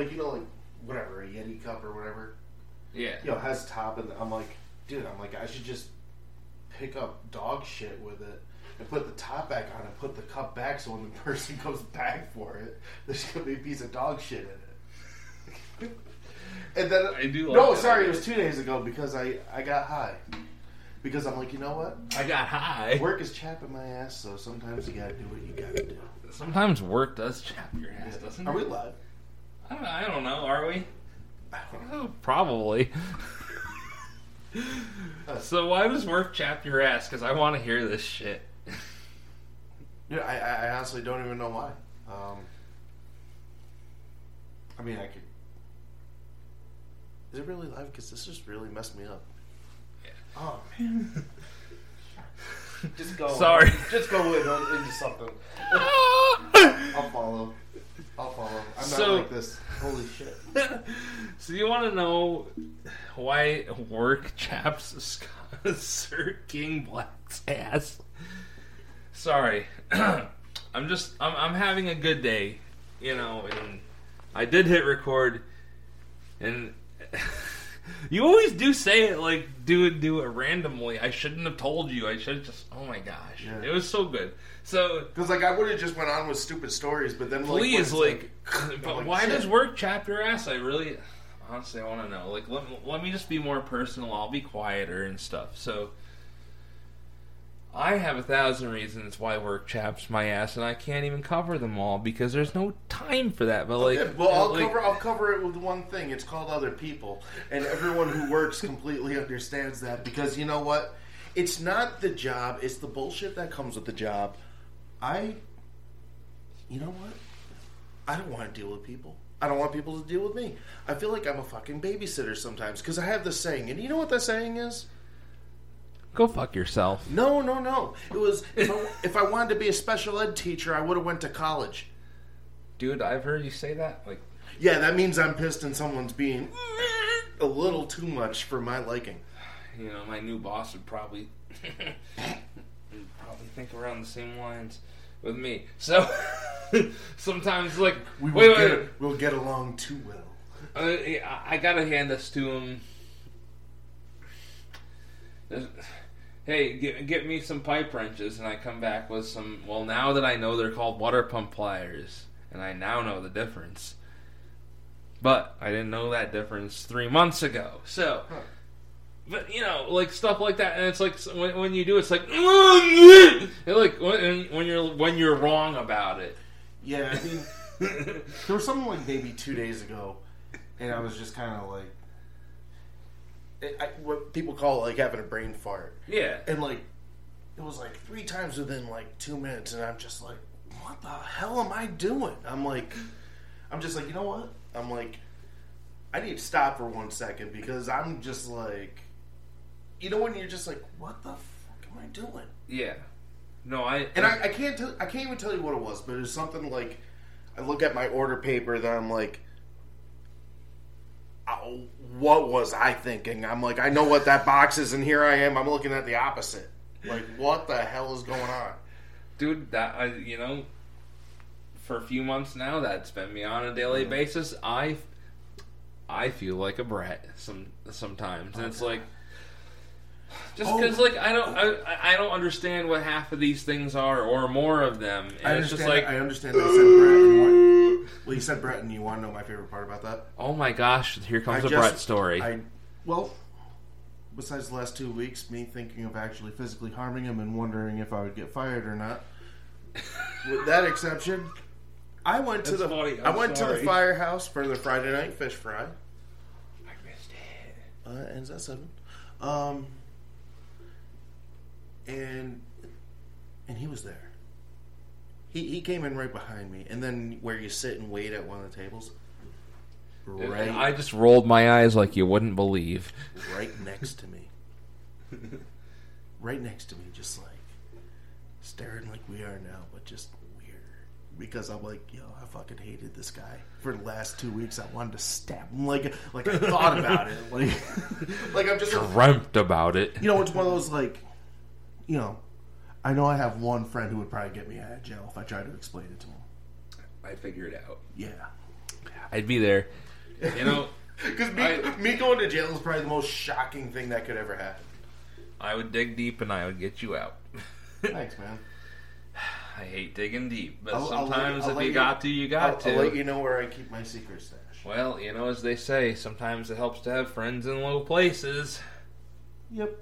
like, you know, like, whatever, a Yeti cup or whatever. Yeah. You know, it has top, and I'm like, dude, I should just pick up dog shit with it and put the top back on and put the cup back, so when the person comes back for it, there's going to be a piece of dog shit in it. And then, I do like no, that. Sorry, it was 2 days ago because I got high. Because I'm like, you know what? I got high. Work is chapping my ass, so sometimes you gotta do what you gotta do. Sometimes work does chap your ass, doesn't it? Are we live? I don't know, are we? Oh, probably. So why does work chap your ass? Because I want to hear this shit. Yeah, I honestly don't even know why. I mean, I could... Is it really live? Because this just really messed me up. Yeah. Oh, man. Just go. Sorry. Just go into something. I'll follow. I'm not like this. Holy shit. So you want to know why work chaps Sir King Black's ass? Sorry. I'm having a good day, you know, and I did hit record, and... You always do say it like do it randomly. I shouldn't have told you. I should have just. Oh my gosh, yeah. It was so good. So because like I would have just went on with stupid stories, but then please like but why shit. Does work chap your ass? I really honestly I want to know. Like let me just be more personal. I'll be quieter and stuff. So I have 1,000 reasons why work chaps my ass, and I can't even cover them all because there's no time for that. But like, okay, well, I'll cover it with one thing. It's called other people, and everyone who works completely understands that because you know what? It's not the job; it's the bullshit that comes with the job. You know what? I don't want to deal with people. I don't want people to deal with me. I feel like I'm a fucking babysitter sometimes because I have this saying, and you know what that saying is? Go fuck yourself. No. It was, if I wanted to be a special ed teacher, I would have went to college. Dude, I've heard you say that. Like, yeah, that means I'm pissed and someone's being a little too much for my liking. You know, my new boss would probably think around the same lines with me. So, sometimes, like, we'll get along too well. I gotta hand this to him. Hey, get me some pipe wrenches, and I come back with some... Well, now that I know they're called water pump pliers, and I now know the difference. But I didn't know that difference 3 months ago. So, but, you know, like, stuff like that, and it's like, when you do it's like... when you're wrong about it. Yeah, I mean, there was something like maybe 2 days ago, and I was just kind of like... what people call like having a brain fart. Yeah. And like, it was like 3 times within like 2 minutes, and I'm just like, what the hell am I doing? I'm just like, you know what? I'm like, I need to stop for 1 second because I'm just like, you know when you're just like, what the fuck am I doing? Yeah. No, I can't even tell you what it was, but it was something like, I look at my order paper that I'm like, what was I thinking? I'm like, I know what that box is, and here I am. I'm looking at the opposite. Like, what the hell is going on, dude? For a few months now, that's been me on a daily basis. I feel like a brat sometimes, and it's like, just because like I don't understand what half of these things are or more of them. And it's just like I understand that I said brat and what. Well, you said Brett, and you want to know my favorite part about that? Oh my gosh, here comes a Brett story. Besides the last 2 weeks, me thinking of actually physically harming him and wondering if I would get fired or not. With that exception, I went to the firehouse for the Friday night fish fry. I missed it. Ends at 7. And he was there. He came in right behind me, and then where you sit and wait at one of the tables, right? And I just rolled my eyes like you wouldn't believe. Right next to me. Just like, staring like we are now, but just weird. Because I'm like, yo, I fucking hated this guy. For the last 2 weeks, I wanted to stab him. Like I thought about it. Like I'm just... Dreamt about it. You know, it's one of those, like, you know... I know I have one friend who would probably get me out of jail if I tried to explain it to him. I figured it out. Yeah. I'd be there. You know, because me going to jail is probably the most shocking thing that could ever happen. I would dig deep and I would get you out. Thanks, man. I hate digging deep, but sometimes if you got to, you got to. I'll let you know where I keep my secret stash. Well, you know, as they say, sometimes it helps to have friends in low places. Yep.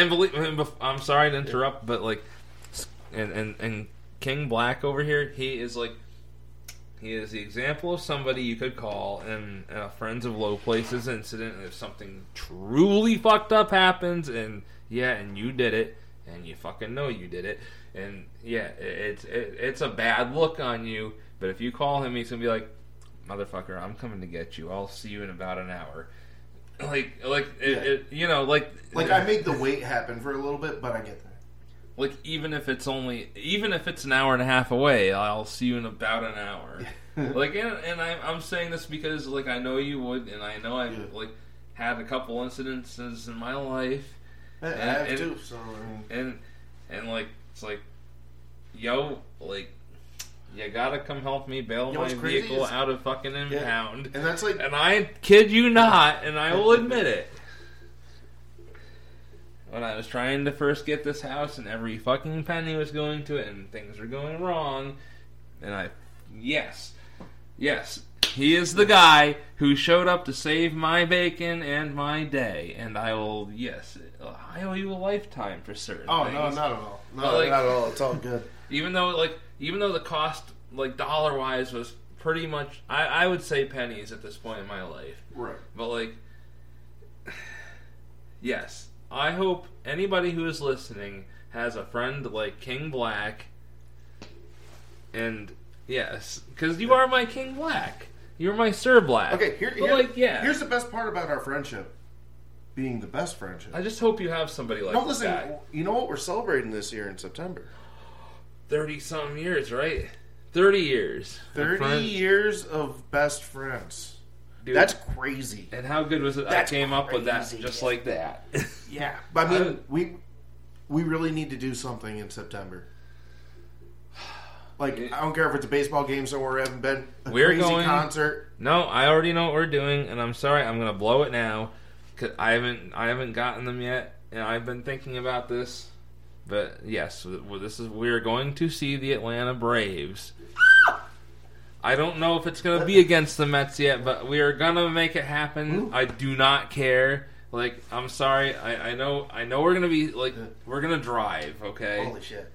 I'm sorry to interrupt, but like, and King Black over here, he is the example of somebody you could call in a Friends of Low Places incident, and if something truly fucked up happens, and you did it, and you fucking know you did it, and it's a bad look on you. But if you call him, he's gonna be like, "Motherfucker, I'm coming to get you. I'll see you in about an hour." I make the wait happen for a little bit, but I get there. Like, even if it's an hour and a half away, I'll see you in about an hour. Like, and I'm saying this because, like, I know you would, and I know I've like had a couple incidences in my life. I have too. So and like it's like, yo, like, you gotta come help me bail my vehicle out of fucking impound. And that's like, and I kid you not, and I will admit it. When I was trying to first get this house, and every fucking penny was going to it, and things were going wrong, and yes, he is the guy who showed up to save my bacon and my day, and I owe you a lifetime for certain things. Oh, no, not at all. No, like, not at all. It's all good. Even though the cost, like, dollar-wise, was pretty much, I would say pennies at this point in my life. Right. But, like, yes, I hope anybody who is listening has a friend like King Black. And, yes, because you are my King Black. You're my Sir Black. Okay, here's the best part about our friendship being the best friendship. I just hope you have somebody like that. No, listen, guy. You know what we're celebrating this year in September? 30-something years, right? 30 years. 30 years of best friends. Dude, that's crazy. And how good was it I came up with that just like that? Yeah. But, I mean, we really need to do something in September. Like, I don't care if it's a baseball game somewhere we haven't been. A crazy concert. No, I already know what we're doing, and I'm sorry. I'm going to blow it now because I haven't gotten them yet, and I've been thinking about this. But yes, we are going to see the Atlanta Braves. I don't know if it's going to be against the Mets yet, but we are going to make it happen. Ooh. I do not care. Like, I'm sorry. I know we're going to be like, we're going to drive. Okay. Holy shit.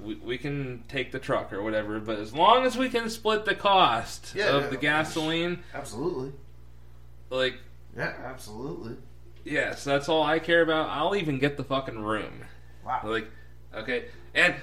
We can take the truck or whatever, but as long as we can split the cost of the gasoline, absolutely. Like, yeah, absolutely. Yes, that's all I care about. I'll even get the fucking room. Wow. Like, okay, and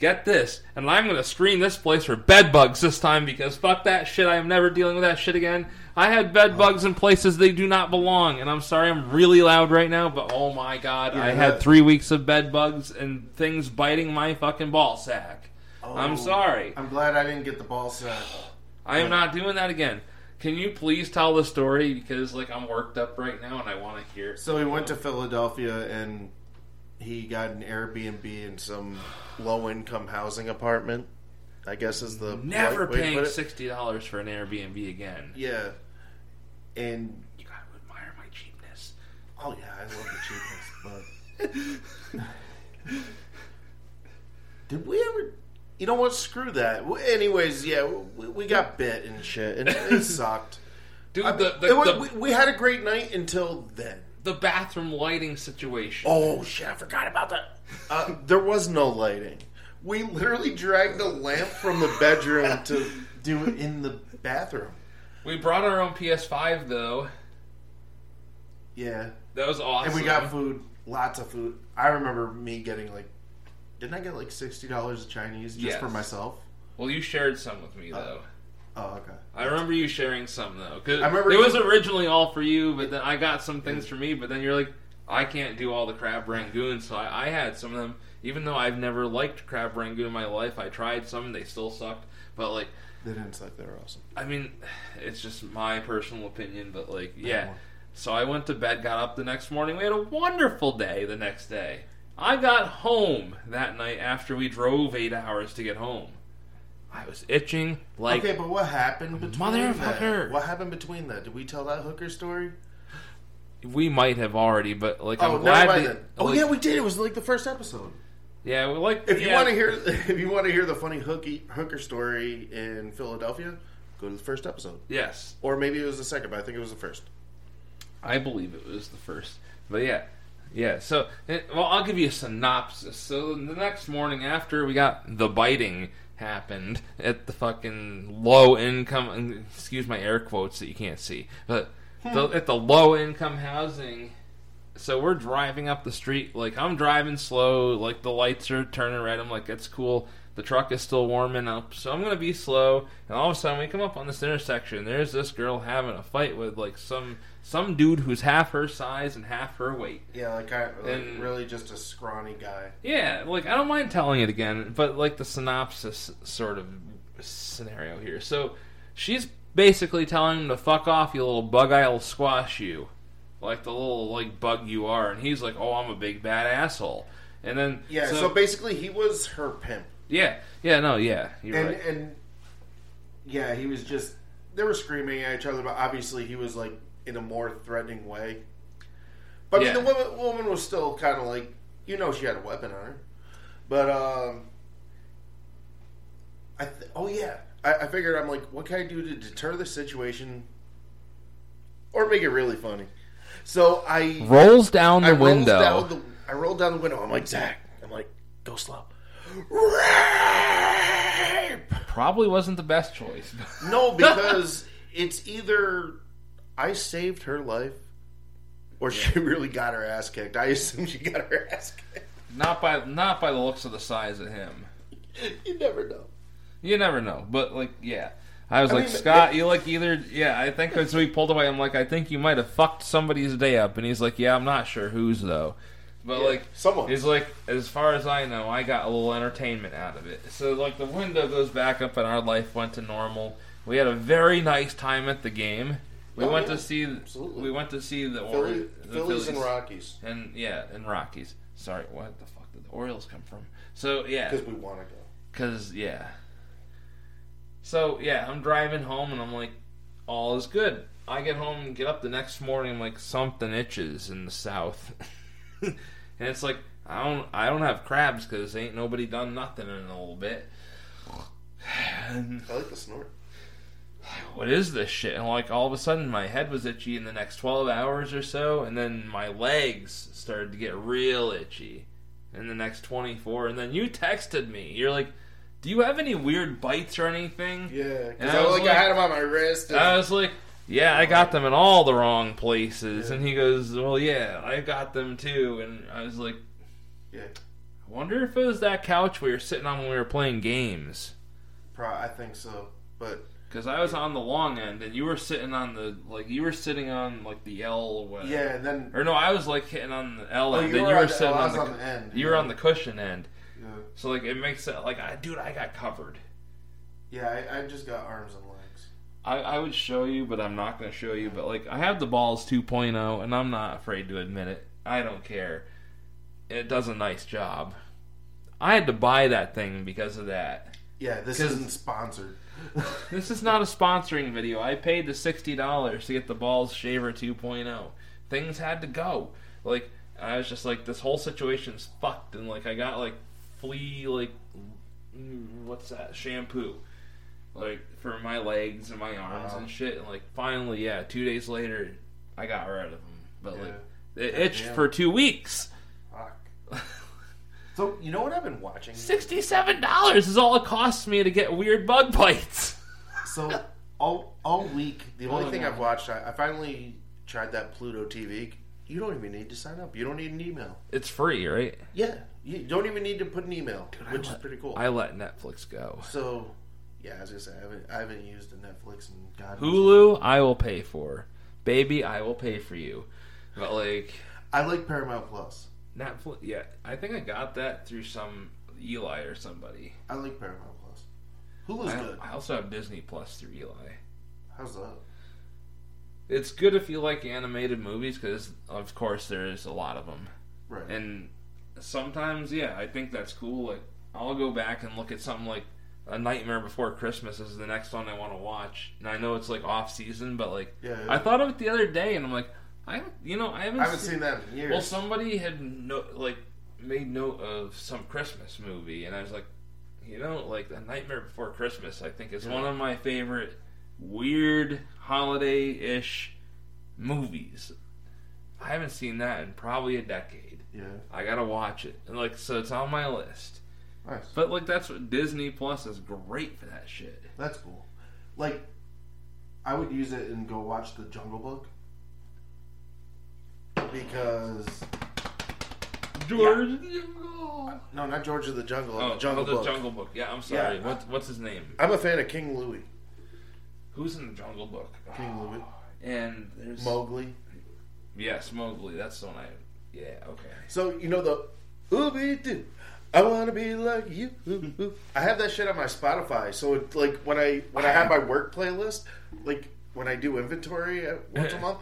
get this, and I'm gonna screen this place for bed bugs this time because fuck that shit. I am never dealing with that shit again. I had bed bugs in places they do not belong, and I'm sorry, I'm really loud right now, but oh my god, I had 3 weeks of bed bugs and things biting my fucking ball sack. Oh, I'm sorry. I'm glad I didn't get the ball sack. I am not doing that again. Can you please tell the story because like I'm worked up right now and I want to hear it. So we went to Philadelphia and he got an Airbnb in some low-income housing apartment, I guess is the never paying $60 for an Airbnb again. Yeah, and you gotta admire my cheapness. Oh yeah, I love the cheapness. But did we ever? You know what? Screw that. Anyways, yeah, we got bit and shit, and it sucked. Dude, we had a great night until then. The bathroom lighting situation. Oh, shit, I forgot about that. There was no lighting. We literally dragged a lamp from the bedroom to do it in the bathroom. We brought our own PS5, though. Yeah. That was awesome. And we got food. Lots of food. I remember me getting, like, didn't I get, like, $60 of Chinese just for myself? Well, you shared some with me, though. Oh, okay. I remember you sharing some, though. Cause it was originally all for you, but then I got some things for me, but then you're like, I can't do all the crab rangoon, so I had some of them. Even though I've never liked crab rangoon in my life, I tried some, they still sucked, but like... They didn't suck, they were awesome. I mean, it's just my personal opinion, but like, yeah. So I went to bed, got up the next morning, we had a wonderful day the next day. I got home that night after we drove 8 hours to get home. I was itching. Like, okay, but what happened between that? What happened between that? Did we tell that hooker story? We might have already, but like, I'm glad. Yeah, we did. It was like the first episode. Yeah, well, like if you want to hear the funny hooker story in Philadelphia, go to the first episode. Yes, or maybe it was the second, but I think it was the first. I believe it was the first, but yeah. So, I'll give you a synopsis. So the next morning after we got the biting happened at the fucking low income, excuse my air quotes that you can't see, but at the low income housing. So we're driving up the street, like I'm driving slow, like the lights are turning red, I'm like, that's cool, the truck is still warming up, so I'm going to be slow, and all of a sudden we come up on this intersection, there's this girl having a fight with like some dude who's half her size and half her weight. Yeah, like really just a scrawny guy. Yeah, like I don't mind telling it again, but like the synopsis sort of scenario here. So she's basically telling him to fuck off, you little bug, I'll squash you. Like the little like bug you are, and he's like, "Oh, I'm a big bad asshole." And then so basically he was her pimp. He was just they were screaming at each other, but obviously he was like in a more threatening way. But I mean, the woman was still kind of like, you know, she had a weapon on her. But I figured, I'm like, what can I do to deter the situation or make it really funny? So I rolls down the window. I rolled down the window. I'm like, Zach. I'm like, go slow. Rape! Probably wasn't the best choice. No, because it's either I saved her life or she really got her ass kicked. I assume she got her ass kicked. Not by the looks of the size of him. You never know. You never know. But like, yeah. I mean, Scott, you like either... Yeah, I think as we pulled away, I'm like, I think you might have fucked somebody's day up. And he's like, yeah, I'm not sure whose, though. But, someone. He's like, as far as I know, I got a little entertainment out of it. So, like, the window goes back up and our life went to normal. We had a very nice time at the game. We went to see the Phillies and Rockies. And Rockies. Sorry, what the fuck did the Orioles come from? So, yeah. Because we want to go. Because, yeah. So, yeah, I'm driving home, and I'm like, all is good. I get home and get up the next morning, I'm like, something itches in the south. And it's like, I don't have crabs, because ain't nobody done nothing in a little bit. I like the snort. What is this shit? And, like, all of a sudden, my head was itchy in the next 12 hours or so, and then my legs started to get real itchy in the next 24. And then you texted me. You're like... Do you have any weird bites or anything? Yeah, because I had them on my wrist. And I was like, yeah, I got them in all the wrong places. Yeah. And he goes, well, yeah, I got them too. And I was like, yeah. I wonder if it was that couch we were sitting on when we were playing games. I think so, but because I was on the long end and you were sitting on the the L or whatever. Yeah, and then I was like hitting on the L end, and you were sitting on the end. You were on the cushion end. Yeah. So, like, it makes it, like, I got covered. Yeah, I just got arms and legs. I would show you, but I'm not going to show you. But, like, I have the balls 2.0, and I'm not afraid to admit it. I don't care. It does a nice job. I had to buy that thing because of that. Yeah, this isn't sponsored. This is not a sponsoring video. I paid the $60 to get the Balls Shaver 2.0. Things had to go. Like, I was just like, this whole situation's fucked. And, like, I got, like... flea, like, what's that, shampoo, like, for my legs and my arms and shit, and, like, finally, 2 days later, I got rid of them, but, like, it itched for 2 weeks. Fuck. So, you know what I've been watching? $67 is all it costs me to get weird bug bites. So, all week, the only thing I've watched, I finally tried that Pluto TV. You don't even need to sign up. You don't need an email. It's free, right? Yeah. You don't even need to put an email, which is pretty cool. I let Netflix go. So, yeah, as I say, I haven't used a Netflix in God. Hulu, I will pay for. Baby, I will pay for you. But, like... I like Paramount Plus. Netflix, yeah. I think I got that through some Eli or somebody. I like Paramount Plus. Hulu's good. I also have Disney Plus through Eli. How's that? It's good if you like animated movies, because, of course, there is a lot of them. Right. And... sometimes, I think that's cool. Like, I'll go back and look at something like A Nightmare Before Christmas is the next one I want to watch. And I know it's, like, off-season, but, like... Yeah, I thought of it the other day, and I'm like, I haven't seen that in years. Well, somebody had, made note of some Christmas movie, and I was like, A Nightmare Before Christmas, I think, is one of my favorite weird holiday-ish movies. I haven't seen that in probably a decade. Yeah. I gotta watch it. And, so it's on my list. Nice. But, that's what Disney Plus is great for that shit. That's cool. I would use it and go watch The Jungle Book. Because... George of the Jungle! No, not George of the Jungle. The Jungle Book. The Jungle Book. Yeah, I'm sorry. Yeah. What's his name? I'm a fan of King Louie. Who's in The Jungle Book? King Louie. And there's... Mowgli. Yes, Mowgli. That's the one I... Yeah, okay. So, the... Ooby-doo. I want to be like you. I have that shit on my Spotify. So, when I have my work playlist, when I do inventory once a month,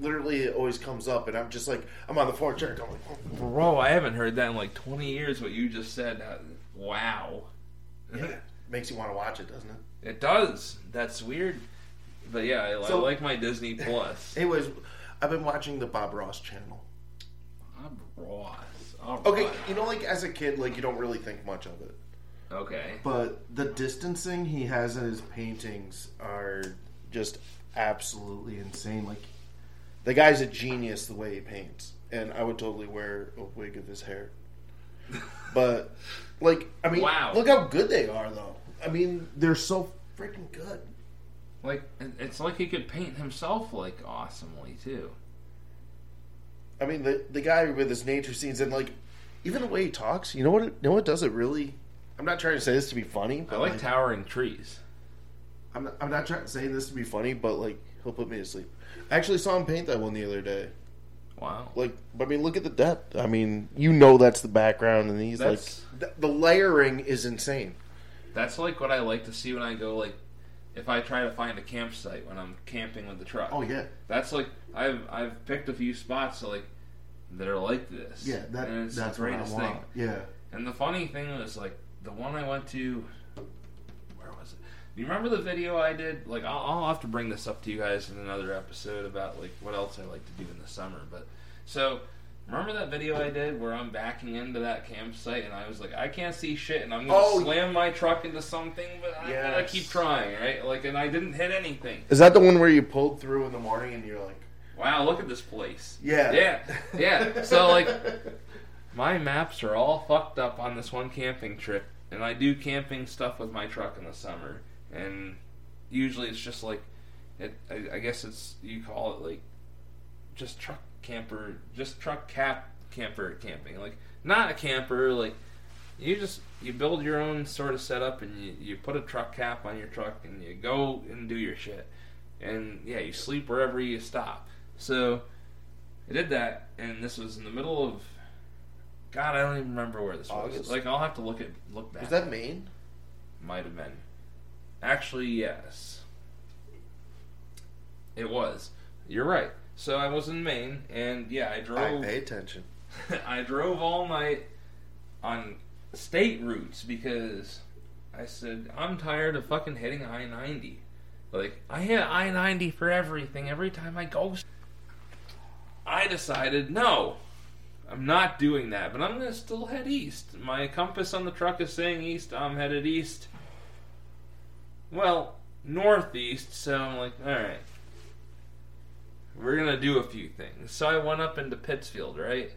literally it always comes up. And I'm just I'm on the phone chair going, bro, I haven't heard that in 20 years, what you just said. Wow. Yeah. Makes you want to watch it, doesn't it? It does. That's weird. But yeah, I like my Disney Plus. Anyways, I've been watching the Bob Ross channel. Bob Ross. All okay, right. As a kid, you don't really think much of it. Okay. But the distancing he has in his paintings are just absolutely insane. The guy's a genius the way he paints. And I would totally wear a wig of his hair. But, wow. Look how good they are, though. I mean, they're so freaking good. It's he could paint himself, awesomely, too. I mean, the guy with his nature scenes and even the way he talks, you know what does it really? I'm not trying to say this to be funny. But I like towering trees. I'm not trying to say this to be funny, but he'll put me to sleep. I actually saw him paint that one the other day. Wow. Look at the depth. I mean, that's the background, and the layering is insane. That's what I like to see when I go if I try to find a campsite when I'm camping with the truck. Oh, yeah. That's I've picked a few spots that are like this. Yeah, that's the greatest thing. Yeah. And the funny thing is, the one I went to, where was it? Do you remember the video I did? I'll have to bring this up to you guys in another episode about, what else I like to do in the summer. But, so, remember that video I did where I'm backing into that campsite and I was I can't see shit and I'm going to slam my truck into something, but I gotta keep trying, right? And I didn't hit anything. Is that the one where you pulled through in the morning and you're wow, look at this place. Yeah. Yeah. Yeah. So, my maps are all fucked up on this one camping trip and I do camping stuff with my truck in the summer and usually it's just I guess it's, you call it just truck camper, just truck camper camping, not a camper, you build your own sort of setup and you put a truck cap on your truck and you go and do your shit and yeah, you sleep wherever you stop. So I did that and this was in the middle of, God, I don't even remember where this August. Was I'll have to look back. Was that Maine? Might have been, actually. Yes, it was. You're right. So I was in Maine, and yeah, I drove... I pay attention. I drove all night on state routes because I said, I'm tired of fucking hitting I-90. I hit I-90 for everything every time I go. I decided, no, I'm not doing that, but I'm going to still head east. My compass on the truck is saying east, I'm headed east. Well, northeast, so I'm alright. We're going to do a few things. So I went up into Pittsfield, right?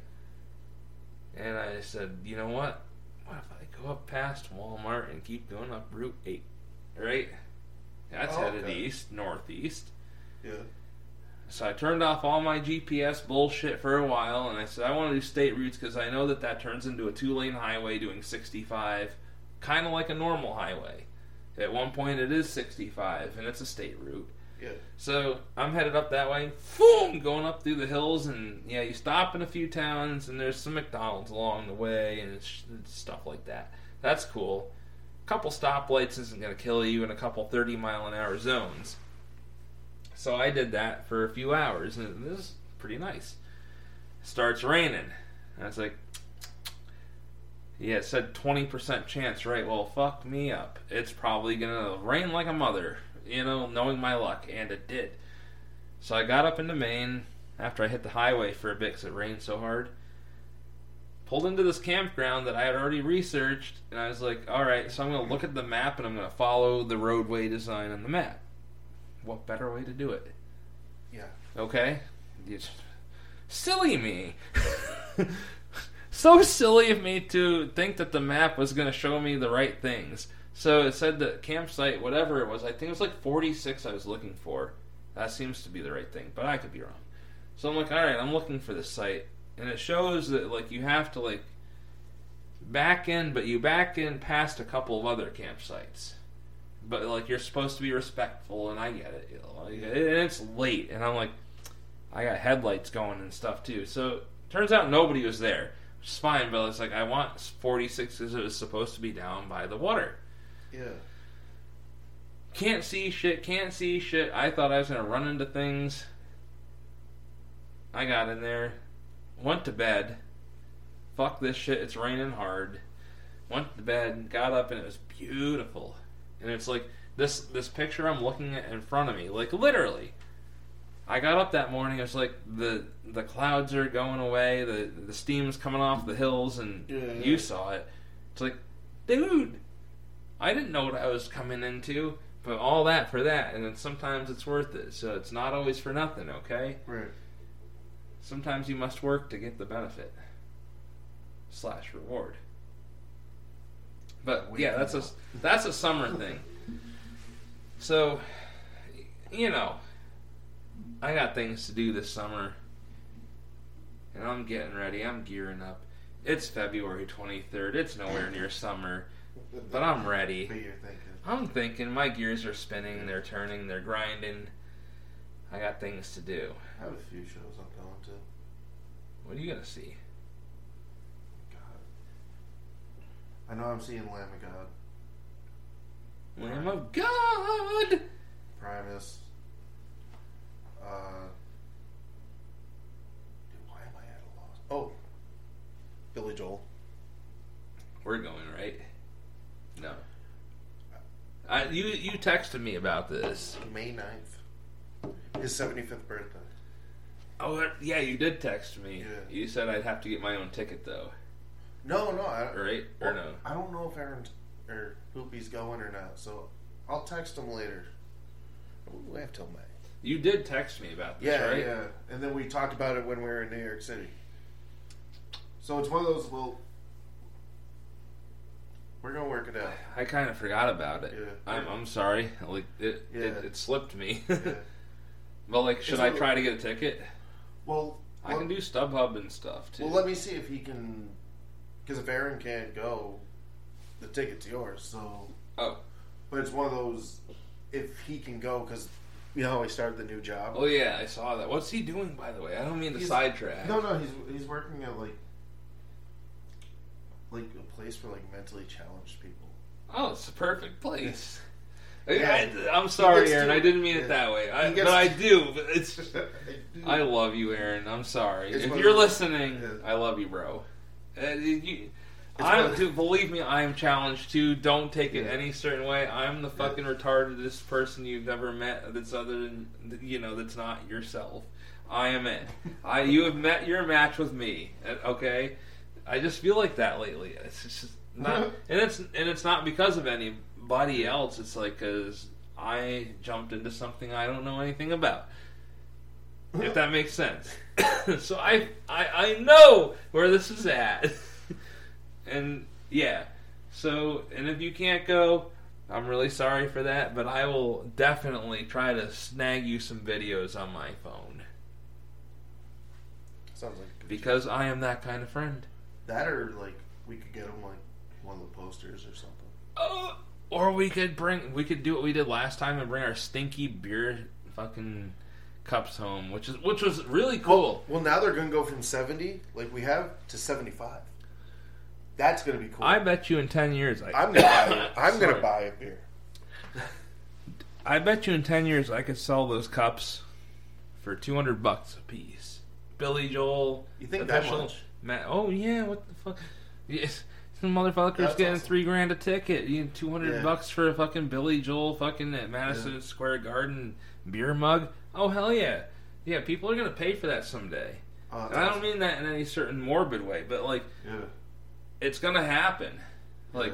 And I said, you know what? What if I go up past Walmart and keep going up Route 8? Right? That's headed east, northeast. Yeah. So I turned off all my GPS bullshit for a while, and I said, I want to do state routes because I know that turns into a two-lane highway doing 65, kind of like a normal highway. At one point, it is 65, and it's a state route. Yeah. So I'm headed up that way, boom, going up through the hills, and yeah, you stop in a few towns, and there's some McDonald's along the way, and it's stuff like that. That's cool. A couple stoplights isn't going to kill you in a couple 30-mile-an-hour zones. So I did that for a few hours, and this is pretty nice. It starts raining. And I was like, Yeah, it said 20% chance, right? Well, fuck me up. It's probably gonna rain like a mother, you know, knowing my luck, and it did. So I got up into Maine after I hit the highway for a bit because it rained so hard. Pulled into this campground that I had already researched, and I was like, alright, so I'm going to look at the map and I'm going to follow the roadway design on the map. What better way to do it? Yeah. Okay? Silly me! So silly of me to think that the map was going to show me the right things. So it said the campsite, whatever it was, I think it was like 46 I was looking for. That seems to be the right thing, but I could be wrong. So I'm like, alright, I'm looking for this site. And it shows that, like, you have to, like, back in, but you back in past a couple of other campsites. But, like, you're supposed to be respectful, and I get it. You know? Like, and it's late, and I'm like, I got headlights going and stuff, too. So, turns out nobody was there, which is fine, but it's like, I want 46 because it was supposed to be down by the water. Yeah. Can't see shit. I thought I was going to run into things. I got in there. Went to bed. Fuck this shit, it's raining hard. Went to bed, got up, and it was beautiful. And it's like, this picture I'm looking at in front of me, like, literally. I got up that morning, it's like, the clouds are going away, the steam's coming off the hills, and you saw it. It's like, dude, I didn't know what I was coming into, but all that for that, and then sometimes it's worth it, so it's not always for nothing, okay? Right. Sometimes you must work to get the benefit / reward. But yeah, that's a summer thing. So, you know, I got things to do this summer, and I'm getting ready. I'm gearing up. It's February 23rd. It's nowhere near summer, but I'm ready. But you're thinking. I'm thinking. My gears are spinning. They're turning. They're grinding. I got things to do. I have a few shows I'm going to. What are you going to see? God. I know I'm seeing Lamb of God. Lamb of God! Primus. Dude, why am I at a loss? Oh. Billy Joel. We're going, right? No. You texted me about this. May 9th. His 75th birthday. Oh, yeah, you did text me. Yeah. You said I'd have to get my own ticket, though. No. Right? Well, or no? I don't know if Aaron or Poopy's going or not, so I'll text him later. We'll have till May. You did text me about this, right? Yeah. And then we talked about it when we were in New York City. So it's one of those little... We're going to work it out. I kind of forgot about it. Yeah. I'm sorry. Like it slipped me. Yeah. But, like, should I try to get a ticket? Well... I can do StubHub and stuff, too. Well, let me see if he can... Because if Aaron can't go, the ticket's yours, so... Oh. But it's one of those... If he can go, because, you know how he started the new job? Oh, yeah, I saw that. What's he doing, by the way? I don't mean to sidetrack. No, he's working at, like, a place for, like, mentally challenged people. Oh, it's the perfect place. Yeah, I'm sorry, Aaron. I didn't mean it that way. But it's just, I love you, Aaron. I'm sorry. If you're listening, I love you, bro. Believe me, I am challenged too. Don't take it any certain way. I'm the fucking retardedest person you've ever met. That's other than that's not yourself. I am it. You have met your match with me. Okay, I just feel like that lately. It's just not, and it's not because of any. Body else, it's like because I jumped into something I don't know anything about. If that makes sense. So I know where this is at. And yeah. So, and if you can't go, I'm really sorry for that, but I will definitely try to snag you some videos on my phone. Sounds like a good because job. I am that kind of friend. That or like we could get him like one of the posters or something. Oh. Or we could do what we did last time and bring our stinky beer fucking cups home, which was really cool. Well, now they're gonna go from 70, like we have, to 75. That's gonna be cool. I bet you in 10 years I'm gonna buy a beer. I bet you in 10 years I could sell those cups for $200 a piece. Billy Joel. You think that much? Matt, oh yeah, what the fuck? Yes. Motherfuckers that's getting awesome. $3 grand a ticket. You know, $200 for a fucking Billy Joel fucking at Madison Square Garden beer mug. Oh, hell yeah. Yeah, people are going to pay for that someday. Oh, and I don't mean that in any certain morbid way, but, like, it's going to happen. Like,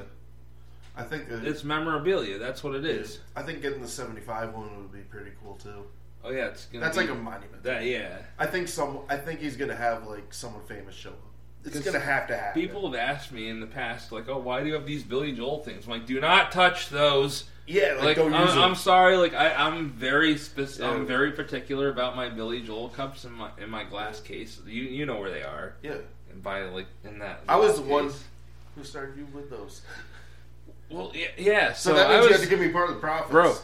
I think it's memorabilia. That's what it is. I think getting the 75 one would be pretty cool, too. Oh, yeah. That's like a monument. That, I think he's going to have, like, someone famous show up. It's going to have to happen. People have asked me in the past, like, oh, why do you have these Billy Joel things? I'm like, do not touch those. Yeah, like don't use them. I'm sorry. Like, I'm very specific. Yeah. I'm very particular about my Billy Joel cups in my glass case. You know where they are. Yeah. And by, like, in that I was the one who started you with those. Well, yeah. So that means you had to give me part of the profits. Bro,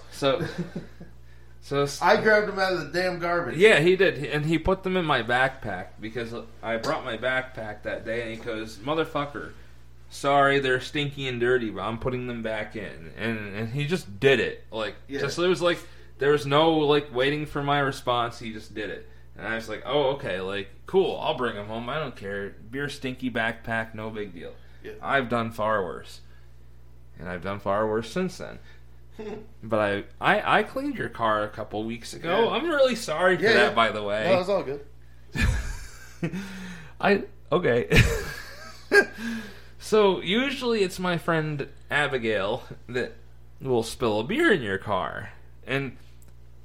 so I grabbed them out of the damn garbage. Yeah, he did. And he put them in my backpack because I brought my backpack that day, and he goes, motherfucker, sorry, they're stinky and dirty, but I'm putting them back in. And he just did it. Like, just, it was like, there was no, like, waiting for my response. He just did it. And I was like, oh, okay, like, cool, I'll bring them home. I don't care. Beer, stinky backpack, no big deal. Yeah. I've done far worse. And I've done far worse since then. But I cleaned your car a couple weeks ago. Yeah. I'm really sorry for that, by the way. No, it's all good. Okay. So, usually it's my friend Abigail that will spill a beer in your car. And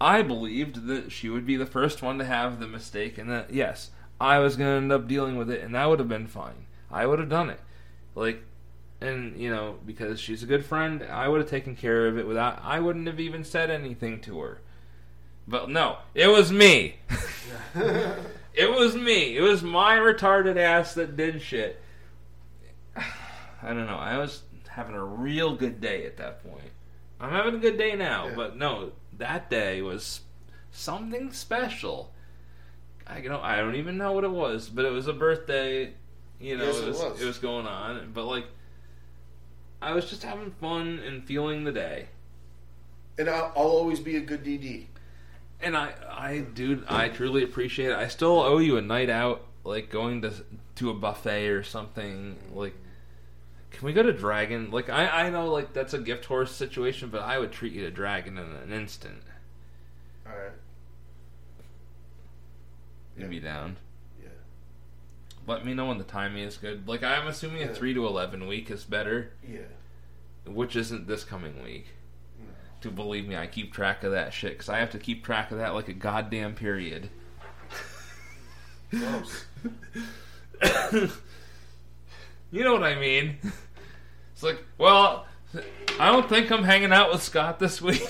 I believed that she would be the first one to have the mistake, and that, yes, I was going to end up dealing with it, and that would have been fine. I would have done it. Like, and, you know, because she's a good friend, I would have taken care of it without... I wouldn't have even said anything to her. But, no, it was me. It was me. It was my retarded ass that did shit. I don't know. I was having a real good day at that point. I'm having a good day now, but no, that day was something special. I don't even know what it was, but it was a birthday. You know, it was going on, but like I was just having fun and feeling the day. And I'll always be a good DD. And I truly appreciate it. I still owe you a night out, like going to a buffet or something, like. Can we go to Dragon? Like, I know, like, that's a gift horse situation, but I would treat you to Dragon in an instant. All right. You'd be down. Yeah. Let me know when the timing is good. Like, I'm assuming a 3 to 11 week is better. Yeah. Which isn't this coming week. No. To believe me, I keep track of that shit, because I have to keep track of that like a goddamn period. Gross. You know what I mean. It's like, well, I don't think I'm hanging out with Scott this week.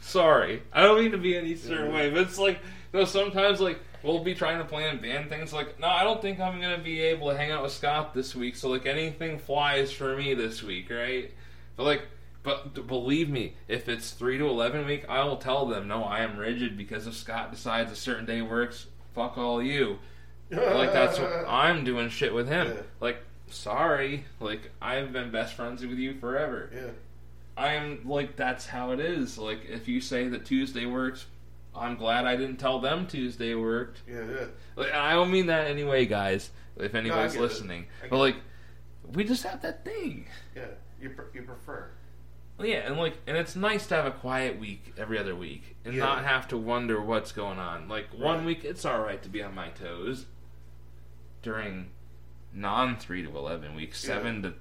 Sorry. I don't mean to be any certain way, but it's like, you know, sometimes, like, we'll be trying to plan band things. Like, no, I don't think I'm going to be able to hang out with Scott this week, so, like, anything flies for me this week, right? But, like, believe me, if it's 3 to 11 week, I will tell them, no, I am rigid because if Scott decides a certain day works, fuck all you. Like, that's what I'm doing shit with him. Yeah. Like, sorry. Like, I've been best friends with you forever. Yeah. I'm, like, that's how it is. Like, if you say that Tuesday works, I'm glad I didn't tell them Tuesday worked. Yeah. Like, I don't mean that anyway, guys, if anybody's listening. But, like, we just have that thing. Yeah. You prefer. Yeah, and, like, and it's nice to have a quiet week every other week and not have to wonder what's going on. Like, one week, it's all right to be on my toes. During non 3 to 11 week, seven to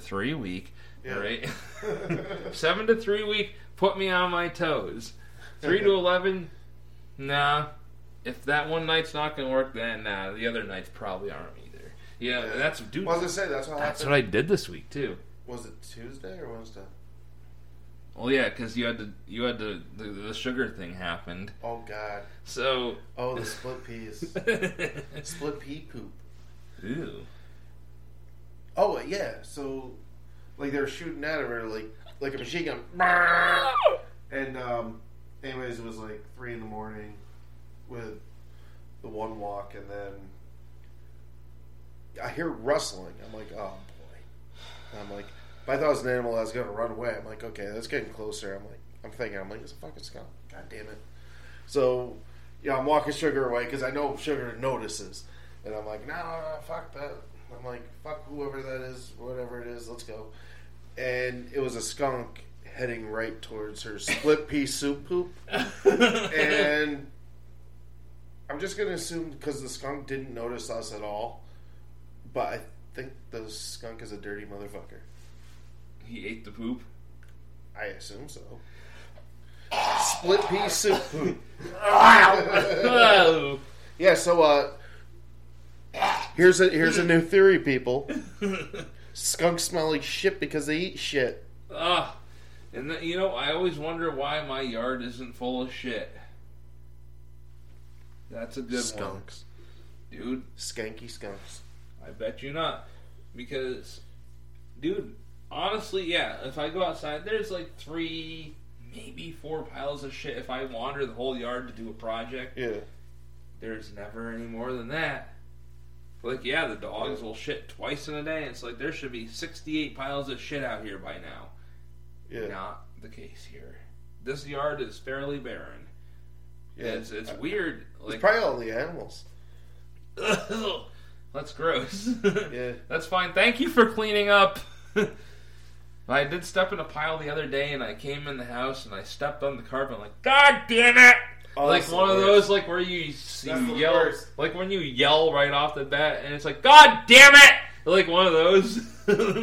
three week, right? 7 to 3 week, put me on my toes. 3 to 11, nah. If that one night's not gonna work, then nah. The other nights probably aren't either. Yeah, that's dude. Well, I was gonna say that's what I did this week too. Was it Tuesday or Wednesday? Well, yeah, because you had to the sugar thing happened. Oh God! So the split peas, split pea poop. Ew. Oh yeah, so like they were shooting at her like a machine gun, and anyways, it was like 3 a.m. with the one walk, and then I hear rustling. I'm like, oh boy, and I'm like. But I thought it was an animal that was going to run away. I'm like, okay, that's getting closer. I'm thinking, it's a fucking skunk. God damn it. So, I'm walking Sugar away because I know Sugar notices. And I'm like, no, fuck that. I'm like, fuck whoever that is, whatever it is, let's go. And it was a skunk heading right towards her split pea soup poop. And I'm just going to assume because the skunk didn't notice us at all, but I think the skunk is a dirty motherfucker. He ate the poop? I assume so. Split pea soup poop. Yeah, so here's a new theory, people. Skunks smell like shit because they eat shit. And you know, I always wonder why my yard isn't full of shit. That's a good skunks. One. Dude. Skanky skunks. I bet you not. Because, dude, honestly, yeah, if I go outside, there's like 3, maybe 4 piles of shit. If I wander the whole yard to do a project, yeah, there's never any more than that. Like, yeah, the dogs will shit twice in a day. It's like, there should be 68 piles of shit out here by now. Yeah. Not the case here. This yard is fairly barren. Yeah. It's weird. Like, it's probably all the animals. That's gross. Yeah. That's fine. Thank you for cleaning up. I did step in a pile the other day, and I came in the house, and I stepped on the carpet. I'm like, God damn it! Oh, like one of those, like where you yell, worst. Like when you yell right off the bat, and it's like, God damn it! Like one of those,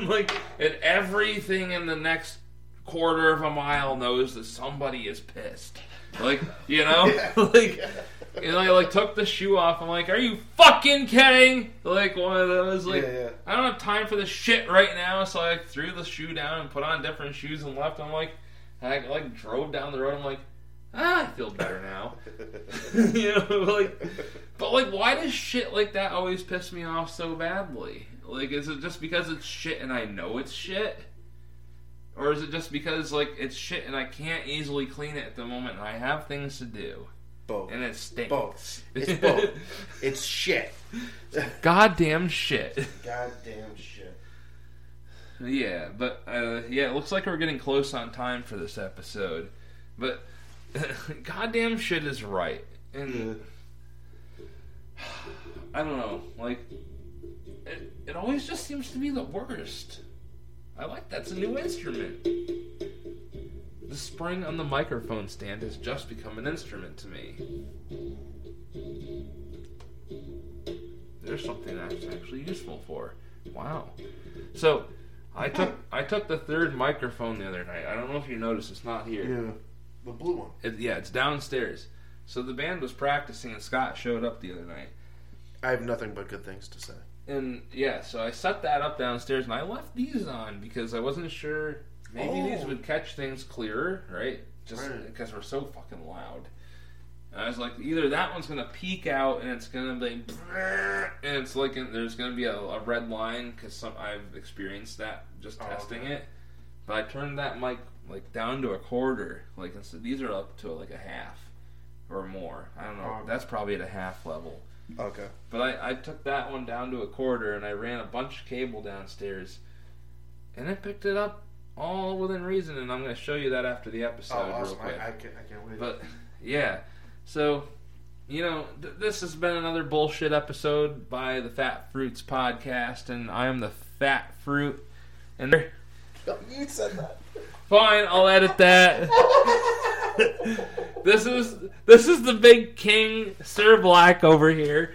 like, and everything in the next quarter of a mile knows that somebody is pissed. Like, you know, yeah, like, yeah. And I like took the shoe off. I'm like, are you fucking kidding? Like one of those, like, yeah, yeah. I don't have time for this shit right now. So I like, threw the shoe down and put on different shoes and left. I'm like, I like drove down the road. I'm like, I feel better now. You know, like, but like, why does shit like that always piss me off so badly? Like, is it just because it's shit and I know it's shit? Or is it just because, like, it's shit and I can't easily clean it at the moment and I have things to do? Both. And it stinks. Both. It's both. It's shit. Goddamn shit. Goddamn shit. Yeah, but, yeah, it looks like we're getting close on time for this episode. But goddamn shit is right. And I don't know, like, it always just seems to be the worst. I like that's a new instrument. The spring on the microphone stand has just become an instrument to me. There's something that's actually useful for. Wow. So, I took the third microphone the other night. I don't know if you noticed, it's not here. Yeah. The blue one. It's downstairs. So the band was practicing and Scott showed up the other night. I have nothing but good things to say. And, yeah, so I set that up downstairs, and I left these on because I wasn't sure. Maybe these would catch things clearer, right? Just because we're so fucking loud. And I was like, either that one's going to peek out, and it's going to be, and it's like there's going to be a red line because I've experienced that just testing it. But I turned that mic, like, down to a quarter. Like, and so these are up to, like, a half or more. I don't know. That's probably at a half level. Okay. But I took that one down to a quarter and I ran a bunch of cable downstairs and it picked it up all within reason, and I'm going to show you that after the episode. Oh, awesome. Real quick. I can't wait. But, yeah. So, you know, this has been another bullshit episode by the Fat Fruits Podcast, and I am the Fat Fruit. And you said that. Fine, I'll edit that. This is the big king, Sir Black over here.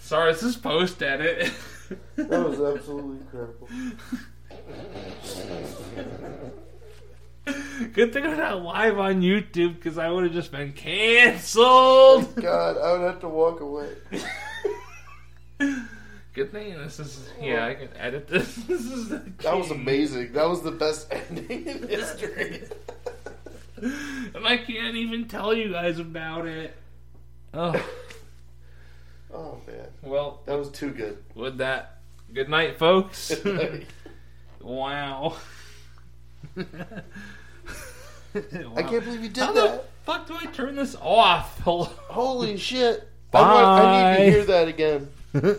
Sorry, this is post edit. That was absolutely incredible. Good thing I'm not live on YouTube because I would have just been canceled. God, I would have to walk away. Good thing this is. Yeah, I can edit this. This is the king. That was amazing. That was the best ending in history. And I can't even tell you guys about it. Oh, oh man. Well, that was too good. With that, good night, folks. Good night. Wow. Wow. I can't believe you did that. How the fuck do I turn this off? Holy shit. Bye. I need to hear that again.